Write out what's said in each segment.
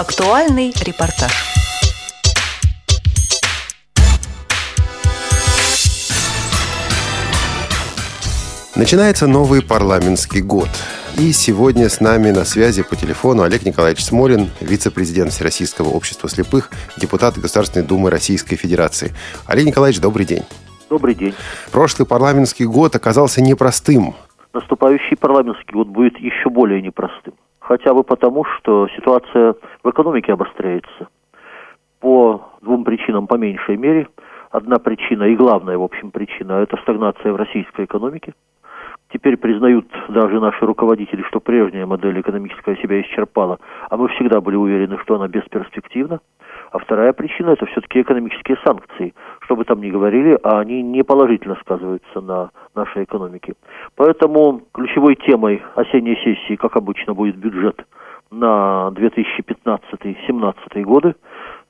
Актуальный репортаж. Начинается новый парламентский год. И сегодня с нами на связи по телефону Олег Николаевич Смолин, вице-президент Всероссийского общества слепых, депутат Государственной Думы Российской Федерации. Олег Николаевич, добрый день. Добрый день. Прошлый парламентский год оказался непростым. Наступающий парламентский год будет еще более непростым. Хотя бы потому, что ситуация в экономике обостряется. По двум причинам, по меньшей мере. Одна причина и главная, в общем, причина – это стагнация в российской экономике. Теперь признают даже наши руководители, что прежняя модель экономическая себя исчерпала, а мы всегда были уверены, что она бесперспективна. А вторая причина – это все-таки экономические санкции. Что бы там ни говорили, а они не положительно сказываются на нашей экономике. Поэтому ключевой темой осенней сессии, как обычно, будет бюджет на 2015-2017 годы.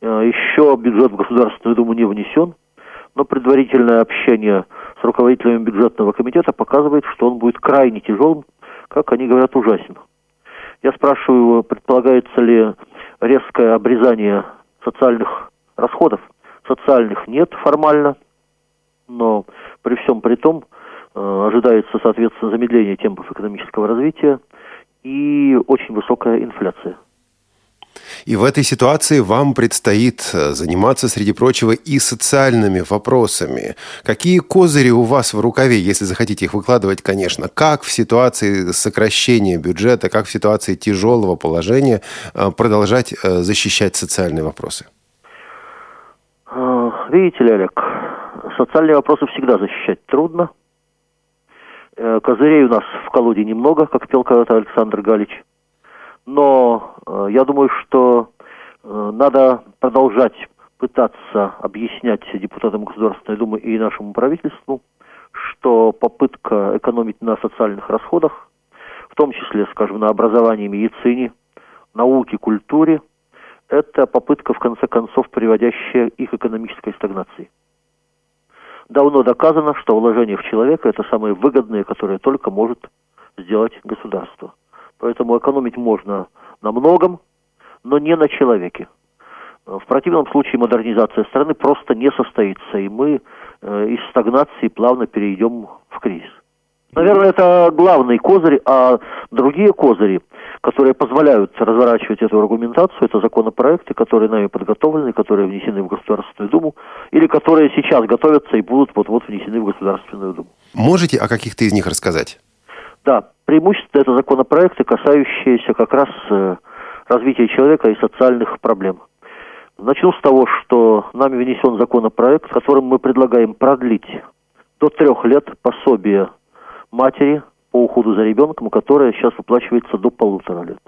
Еще бюджет в Государственную Думу не внесен, но предварительное общение с руководителями бюджетного комитета показывает, что он будет крайне тяжелым, как они говорят, ужасен. Я спрашиваю его, предполагается ли резкое обрезание социальных расходов. Социальных нет формально, но при всем при том ожидается, соответственно, замедление темпов экономического развития и очень высокая инфляция. И в этой ситуации вам предстоит заниматься, среди прочего, и социальными вопросами. Какие козыри у вас в рукаве, если захотите их выкладывать, конечно? Как в ситуации сокращения бюджета, как в ситуации тяжелого положения продолжать защищать социальные вопросы? Видите ли, Олег, социальные вопросы всегда защищать трудно. Козырей у нас в колоде немного, как пел когда-то Александр Галич. Но я думаю, что надо продолжать пытаться объяснять депутатам Государственной Думы и нашему правительству, что попытка экономить на социальных расходах, в том числе, скажем, на образовании, медицине, науке, культуре, это попытка, в конце концов, приводящая их к экономической стагнации. Давно доказано, что вложение в человека – это самые выгодные, которые только может сделать государство. Поэтому экономить можно на многом, но не на человеке. В противном случае модернизация страны просто не состоится, и мы из стагнации плавно перейдем в кризис. Наверное, это главный козырь, а другие козыри, которые позволяют разворачивать эту аргументацию, это законопроекты, которые нами подготовлены, которые внесены в Государственную Думу, или которые сейчас готовятся и будут вот-вот внесены в Государственную Думу. Можете о каких-то из них рассказать? Да, преимущественно это законопроекты, касающиеся как раз развития человека и социальных проблем. Начну с того, что нами внесен законопроект, которым мы предлагаем продлить до 3 лет пособие матери по уходу за ребенком, которое сейчас выплачивается до 1,5 лет.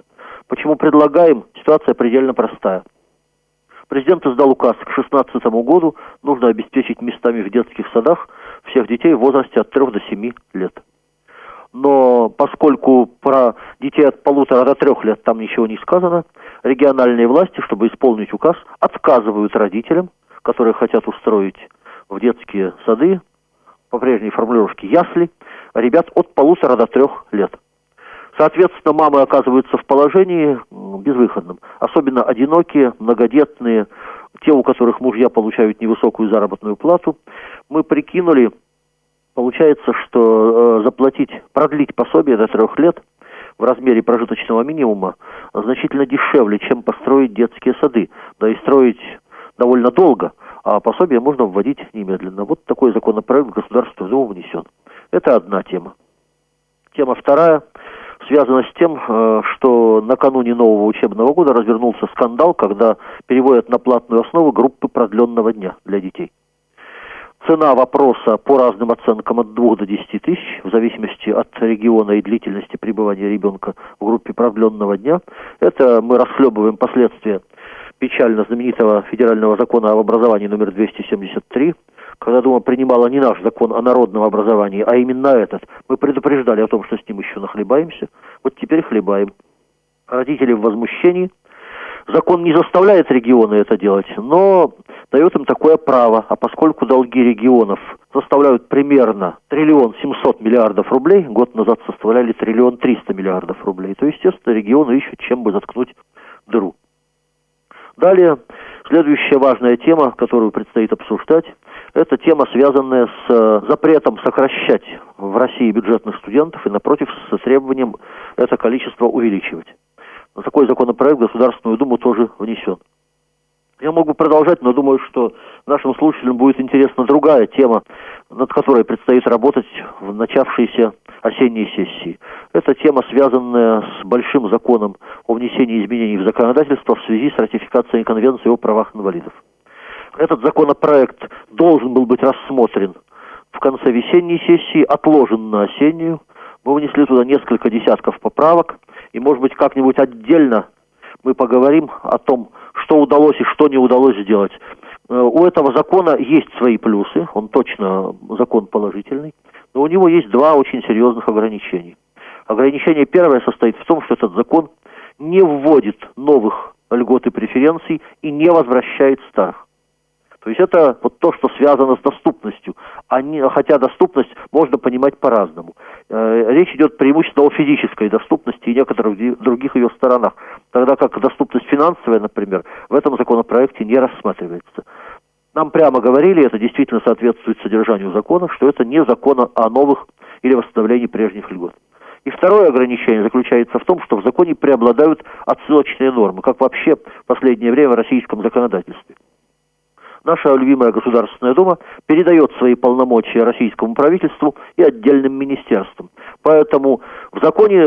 Почему предлагаем? Ситуация предельно простая. Президент издал указ к 2016 году, нужно обеспечить местами в детских садах всех детей в возрасте от 3 до 7 лет. Но поскольку про детей от 1,5 до 3 лет там ничего не сказано, региональные власти, чтобы исполнить указ, отказывают родителям, которые хотят устроить в детские сады, по прежней формулировке ясли, ребят от 1,5 до 3 лет. Соответственно, мамы оказываются в положении безвыходном. Особенно одинокие, многодетные, те, у которых мужья получают невысокую заработную плату. Мы прикинули, получается, что продлить пособие до 3 лет в размере прожиточного минимума значительно дешевле, чем построить детские сады. Да и строить довольно долго, а пособие можно вводить немедленно. Вот такой законопроект в Государственную Думу внесен. Это одна тема. Тема вторая связана с тем, что накануне нового учебного года развернулся скандал, когда переводят на платную основу группы продленного дня для детей. Цена вопроса по разным оценкам от 2 до 10 тысяч, в зависимости от региона и длительности пребывания ребенка в группе продленного дня. Это мы расхлебываем последствия печально знаменитого федерального закона об образовании номер 273. Когда Дума принимала не наш закон о народном образовании, а именно этот, мы предупреждали о том, что с ним еще нахлебаемся. Вот теперь хлебаем. Родители в возмущении. Закон не заставляет регионы это делать, но дает им такое право. А поскольку долги регионов составляют примерно 1 700 000 000 000 рублей, год назад составляли 1 300 000 000 000 рублей, то, естественно, регионы ищут, чем бы заткнуть дыру. Далее, следующая важная тема, которую предстоит обсуждать, это тема, связанная с запретом сокращать в России бюджетных студентов и, напротив, с требованием это количество увеличивать. Но такой законопроект в Государственную Думу тоже внесен. Я могу продолжать, но думаю, что нашим слушателям будет интересна другая тема, над которой предстоит работать в начавшейся осенней сессии. Это тема, связанная с большим законом о внесении изменений в законодательство в связи с ратификацией Конвенции о правах инвалидов. Этот законопроект должен был быть рассмотрен в конце весенней сессии, отложен на осеннюю. Мы внесли туда несколько десятков поправок, и, может быть, как-нибудь отдельно мы поговорим о том, что удалось и что не удалось сделать. У этого закона есть свои плюсы, он точно закон положительный, но у него есть два очень серьезных ограничения. Ограничение первое состоит в том, что этот закон не вводит новых льгот и преференций и не возвращает старых. То есть это вот то, что связано с доступностью. Хотя доступность можно понимать по-разному. Речь идет преимущественно о физической доступности и некоторых других ее сторонах. Тогда как доступность финансовая, например, в этом законопроекте не рассматривается. Нам прямо говорили, это действительно соответствует содержанию закона, что это не закон о новых или восстановлении прежних льгот. И второе ограничение заключается в том, что в законе преобладают отсылочные нормы, как вообще в последнее время в российском законодательстве. Наша любимая Государственная Дума передает свои полномочия российскому правительству и отдельным министерствам. Поэтому в законе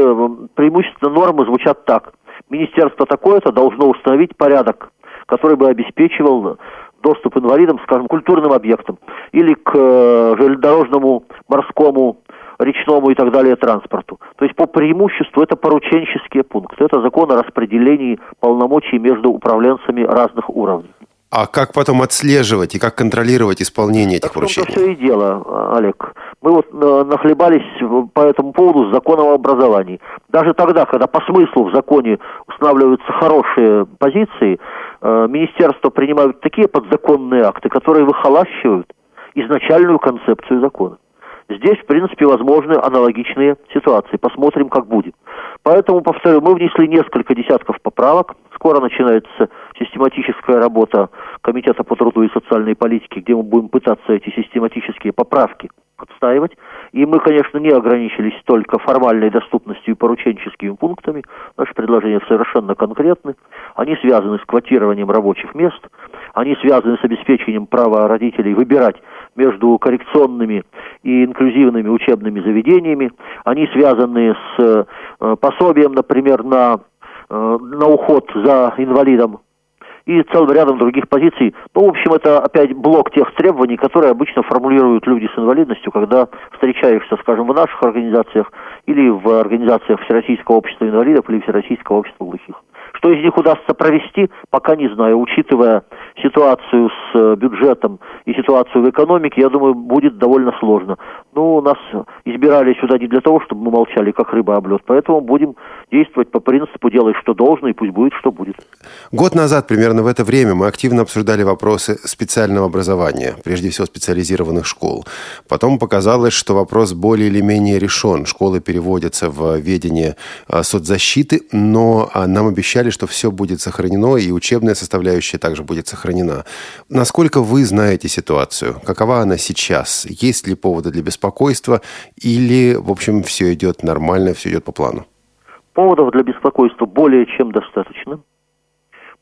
преимущественно нормы звучат так. Министерство такое-то должно установить порядок, который бы обеспечивал доступ инвалидам, скажем, к культурным объектам или к железнодорожному, морскому, речному и так далее транспорту. То есть по преимуществу это порученческие пункты. Это закон о распределении полномочий между управленцами разных уровней. А как потом отслеживать и как контролировать исполнение этих поручений? Это все и дело, Олег. Мы вот нахлебались по этому поводу с законом об образовании. Даже тогда, когда по смыслу в законе устанавливаются хорошие позиции, министерства принимают такие подзаконные акты, которые выхолащивают изначальную концепцию закона. Здесь, в принципе, возможны аналогичные ситуации. Посмотрим, как будет. Поэтому, повторю, мы внесли несколько десятков поправок. Скоро начинается систематическая работа Комитета по труду и социальной политике, где мы будем пытаться эти систематические поправки отстаивать. И мы, конечно, не ограничились только формальной доступностью и порученческими пунктами. Наши предложения совершенно конкретны. Они связаны с квотированием рабочих мест. Они связаны с обеспечением права родителей выбирать между коррекционными и инклюзивными учебными заведениями. Они связаны с пособием, например, на уход за инвалидом и целым рядом других позиций. Ну, в общем, это опять блок тех требований, которые обычно формулируют люди с инвалидностью, когда встречаешься, скажем, в наших организациях или в организациях Всероссийского общества инвалидов или Всероссийского общества глухих. Что из них удастся провести, пока не знаю. Учитывая ситуацию с бюджетом и ситуацию в экономике, я думаю, будет довольно сложно. Но нас избирали сюда не для того, чтобы мы молчали, как рыба об лед. Поэтому будем действовать по принципу «делай, что должно, и пусть будет, что будет». Год назад, примерно в это время, мы активно обсуждали вопросы специального образования, прежде всего специализированных школ. Потом показалось, что вопрос более или менее решен. Школы переводятся в ведение соцзащиты, но нам обещали, что все будет сохранено, и учебная составляющая также будет сохранена. Насколько вы знаете ситуацию? Какова она сейчас? Есть ли поводы для беспокойства? Или, в общем, все идет нормально, все идет по плану? Поводов для беспокойства более чем достаточно.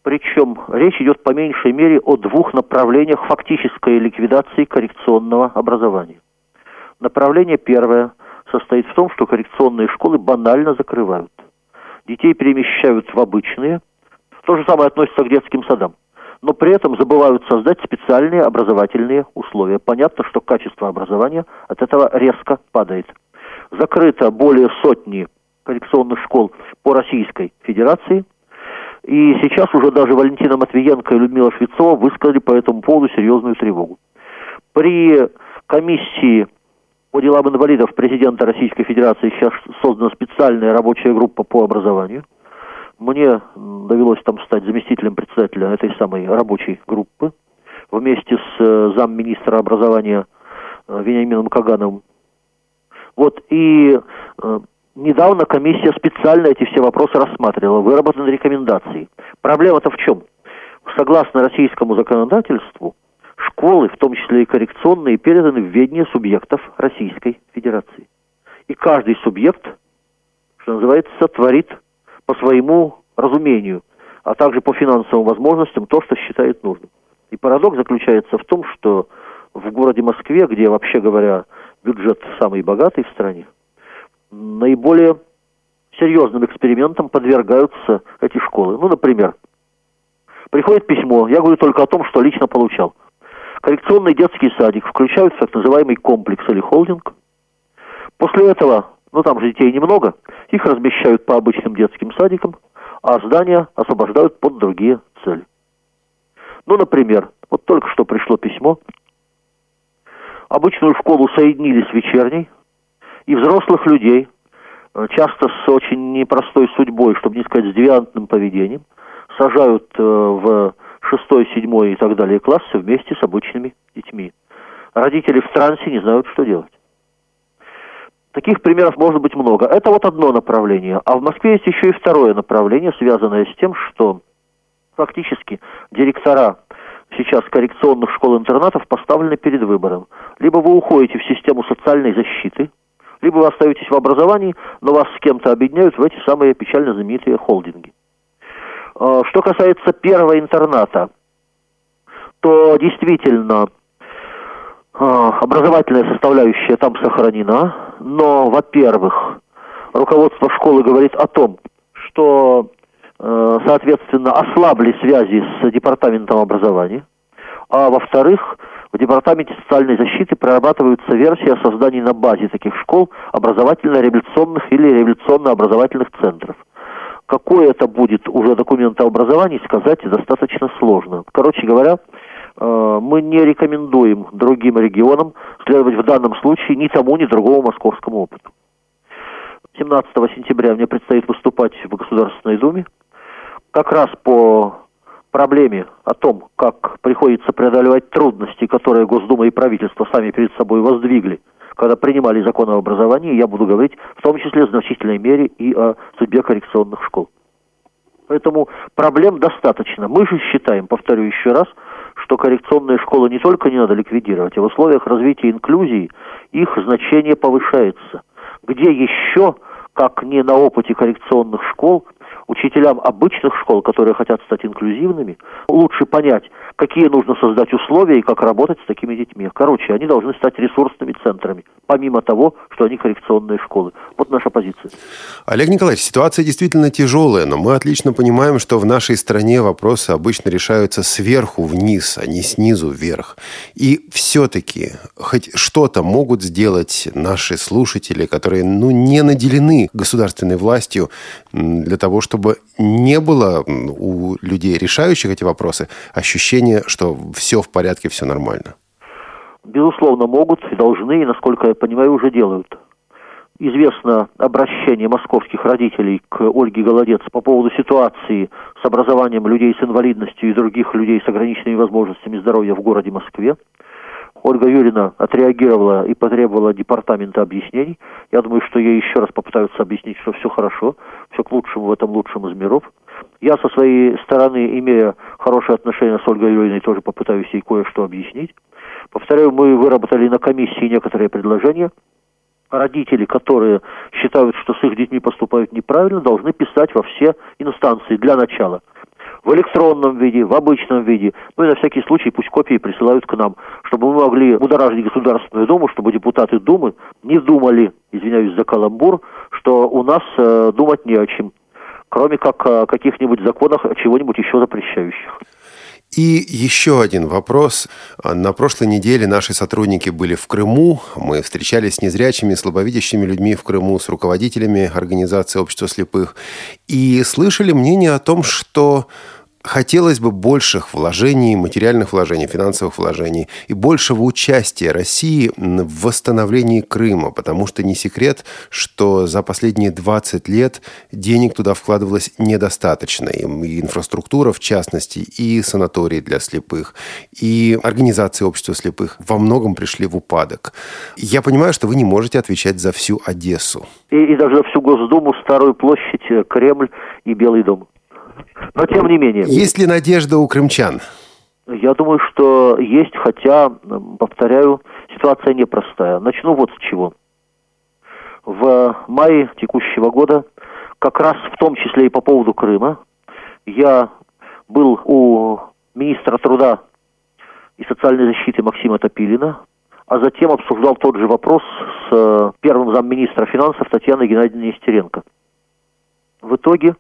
Причем речь идет по меньшей мере о двух направлениях фактической ликвидации коррекционного образования. Направление первое состоит в том, что коррекционные школы банально закрывают. Детей перемещают в обычные. То же самое относится к детским садам. Но при этом забывают создать специальные образовательные условия. Понятно, что качество образования от этого резко падает. Закрыто более сотни коррекционных школ по Российской Федерации. И сейчас уже даже Валентина Матвиенко и Людмила Швецова высказали по этому поводу серьезную тревогу. При комиссии по делам инвалидов президента Российской Федерации сейчас создана специальная рабочая группа по образованию. Мне довелось там стать заместителем председателя этой самой рабочей группы вместе с замминистра образования Вениамином Кагановым. Вот и недавно комиссия специально эти все вопросы рассматривала, выработаны рекомендации. Проблема-то в чем? согласно российскому законодательству, школы, в том числе и коррекционные, переданы в ведение субъектов Российской Федерации. И каждый субъект, что называется, сотворит по своему разумению, а также по финансовым возможностям то, что считает нужным. И парадокс заключается в том, что в городе Москве, где, вообще говоря, бюджет самый богатый в стране, наиболее серьезным экспериментам подвергаются эти школы. Ну, например, приходит письмо, я говорю только о том, что лично получал. Коррекционный детский садик включают в так называемый комплекс или холдинг. После этого, ну там же детей немного, их размещают по обычным детским садикам, а здания освобождают под другие цели. Ну, например, вот только что пришло письмо. Обычную школу соединили с вечерней, и взрослых людей, часто с очень непростой судьбой, чтобы не сказать с девиантным поведением, сажают в 6-й, 7-й и так далее классы вместе с обычными детьми. Родители в трансе не знают, что делать. Таких примеров может быть много. Это вот одно направление. А в Москве есть еще и второе направление, связанное с тем, что фактически директора сейчас коррекционных школ-интернатов поставлены перед выбором. Либо вы уходите в систему социальной защиты, либо вы остаетесь в образовании, но вас с кем-то объединяют в эти самые печально знаменитые холдинги. Что касается первого интерната, то действительно образовательная составляющая там сохранена, но, во-первых, руководство школы говорит о том, что, соответственно, ослабли связи с департаментом образования, а, во-вторых, в департаменте социальной защиты прорабатываются версии о создании на базе таких школ образовательно-реабилитационных или реабилитационно-образовательных центров. Какой это будет уже документ о образовании, сказать достаточно сложно. Короче говоря, мы не рекомендуем другим регионам следовать в данном случае ни тому, ни другому московскому опыту. 17 сентября мне предстоит выступать в Государственной Думе. Как раз по проблеме о том, как приходится преодолевать трудности, которые Госдума и правительство сами перед собой воздвигли, когда принимали закон об образовании, я буду говорить в том числе в значительной мере и о судьбе коррекционных школ. Поэтому проблем достаточно. Мы же считаем, повторю еще раз, что коррекционные школы не только не надо ликвидировать, а в условиях развития инклюзии их значение повышается. Где еще, как не на опыте коррекционных школ, учителям обычных школ, которые хотят стать инклюзивными, лучше понять, какие нужно создать условия и как работать с такими детьми. Короче, они должны стать ресурсными центрами, помимо того, что они коррекционные школы. Вот наша позиция. Олег Николаевич, ситуация действительно тяжелая, но мы отлично понимаем, что в нашей стране вопросы обычно решаются сверху вниз, а не снизу вверх. И все-таки хоть что-то могут сделать наши слушатели, которые, не наделены государственной властью для того, чтобы не было у людей, решающих эти вопросы, ощущения, что все в порядке, все нормально? Безусловно, могут и должны, и, насколько я понимаю, уже делают. Известно обращение московских родителей к Ольге Голодец по поводу ситуации с образованием людей с инвалидностью и других людей с ограниченными возможностями здоровья в городе Москве. Ольга Юрьева отреагировала и потребовала департамента объяснений. Я думаю, что ей еще раз попытаются объяснить, что все хорошо, все к лучшему в этом лучшем из миров. Я со своей стороны, имея хорошие отношения с Ольгой Юрьевной, тоже попытаюсь ей кое-что объяснить. Повторяю, мы выработали на комиссии некоторые предложения. Родители, которые считают, что с их детьми поступают неправильно, должны писать во все инстанции для начала. В электронном виде, в обычном виде. Ну и на всякий случай пусть копии присылают к нам, чтобы мы могли будоражить Государственную Думу, чтобы депутаты Думы не думали, извиняюсь за каламбур, что у нас думать не о чем, кроме как о каких-нибудь законах, чего-нибудь еще запрещающих. И еще один вопрос. На прошлой неделе наши сотрудники были в Крыму. Мы встречались с незрячими, слабовидящими людьми в Крыму, с руководителями организации «Общество слепых». И слышали мнение о том, что хотелось бы больших вложений, материальных вложений, финансовых вложений и большего участия России в восстановлении Крыма, потому что не секрет, что за последние 20 лет денег туда вкладывалось недостаточно. И инфраструктура, в частности, и санатории для слепых, и организации общества слепых во многом пришли в упадок. Я понимаю, что вы не можете отвечать за всю Одессу. И даже за всю Госдуму, Старую площадь, Кремль и Белый дом. Но тем не менее. Есть ли надежда у крымчан? Я думаю, что есть, хотя, повторяю, ситуация непростая. Начну вот с чего. В мае текущего года, как раз в том числе и по поводу Крыма, я был у министра труда и социальной защиты Максима Топилина, а затем обсуждал тот же вопрос с первым замминистра финансов Татьяной Геннадьевной Нестеренко. В итоге,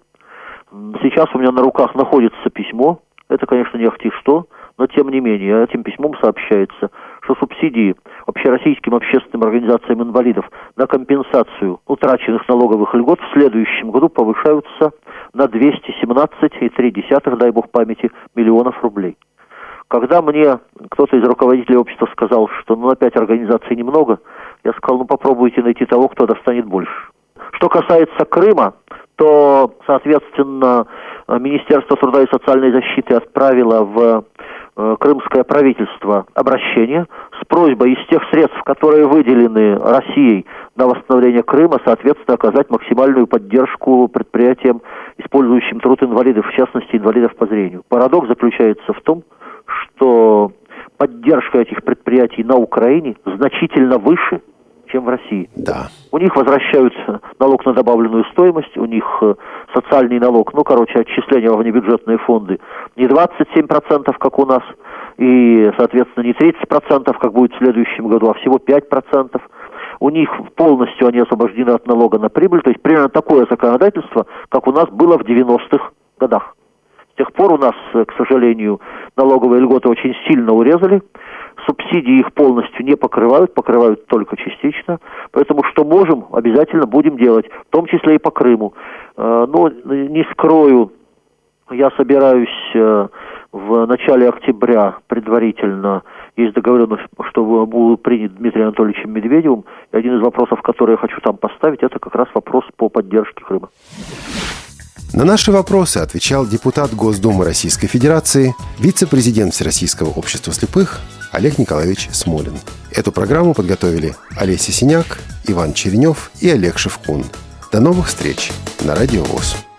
сейчас у меня на руках находится письмо, это, конечно, не ахти что, но тем не менее, этим письмом сообщается, что субсидии общероссийским общественным организациям инвалидов на компенсацию утраченных налоговых льгот в следующем году повышаются на 217,3, дай бог памяти, миллионов рублей. Когда мне кто-то из руководителей общества сказал, что на 5 организаций немного, я сказал, попробуйте найти того, кто достанет больше. Что касается Крыма, то, соответственно, Министерство труда и социальной защиты отправило в крымское правительство обращение с просьбой из тех средств, которые выделены Россией на восстановление Крыма, соответственно, оказать максимальную поддержку предприятиям, использующим труд инвалидов, в частности, инвалидов по зрению. Парадокс заключается в том, что поддержка этих предприятий на Украине значительно выше, чем в России. Да. У них возвращают налог на добавленную стоимость, у них социальный налог, отчисления во внебюджетные фонды не 27%, как у нас, и, соответственно, не 30%, как будет в следующем году, а всего 5%. У них полностью они освобождены от налога на прибыль, то есть примерно такое законодательство, как у нас было в 90-х годах. С тех пор у нас, к сожалению, налоговые льготы очень сильно урезали, субсидии их полностью не покрывают только частично, поэтому что можем, обязательно будем делать, в том числе и по Крыму. Но не скрою, я собираюсь в начале октября предварительно, есть договоренность, что буду принят Дмитрием Анатольевичем Медведевым, и один из вопросов, который я хочу там поставить, это как раз вопрос по поддержке Крыма. На наши вопросы отвечал депутат Госдумы Российской Федерации, вице-президент Всероссийского общества слепых Олег Николаевич Смолин. Эту программу подготовили Олеся Синяк, Иван Чернев и Олег Шевкун. До новых встреч на Радио ВОС.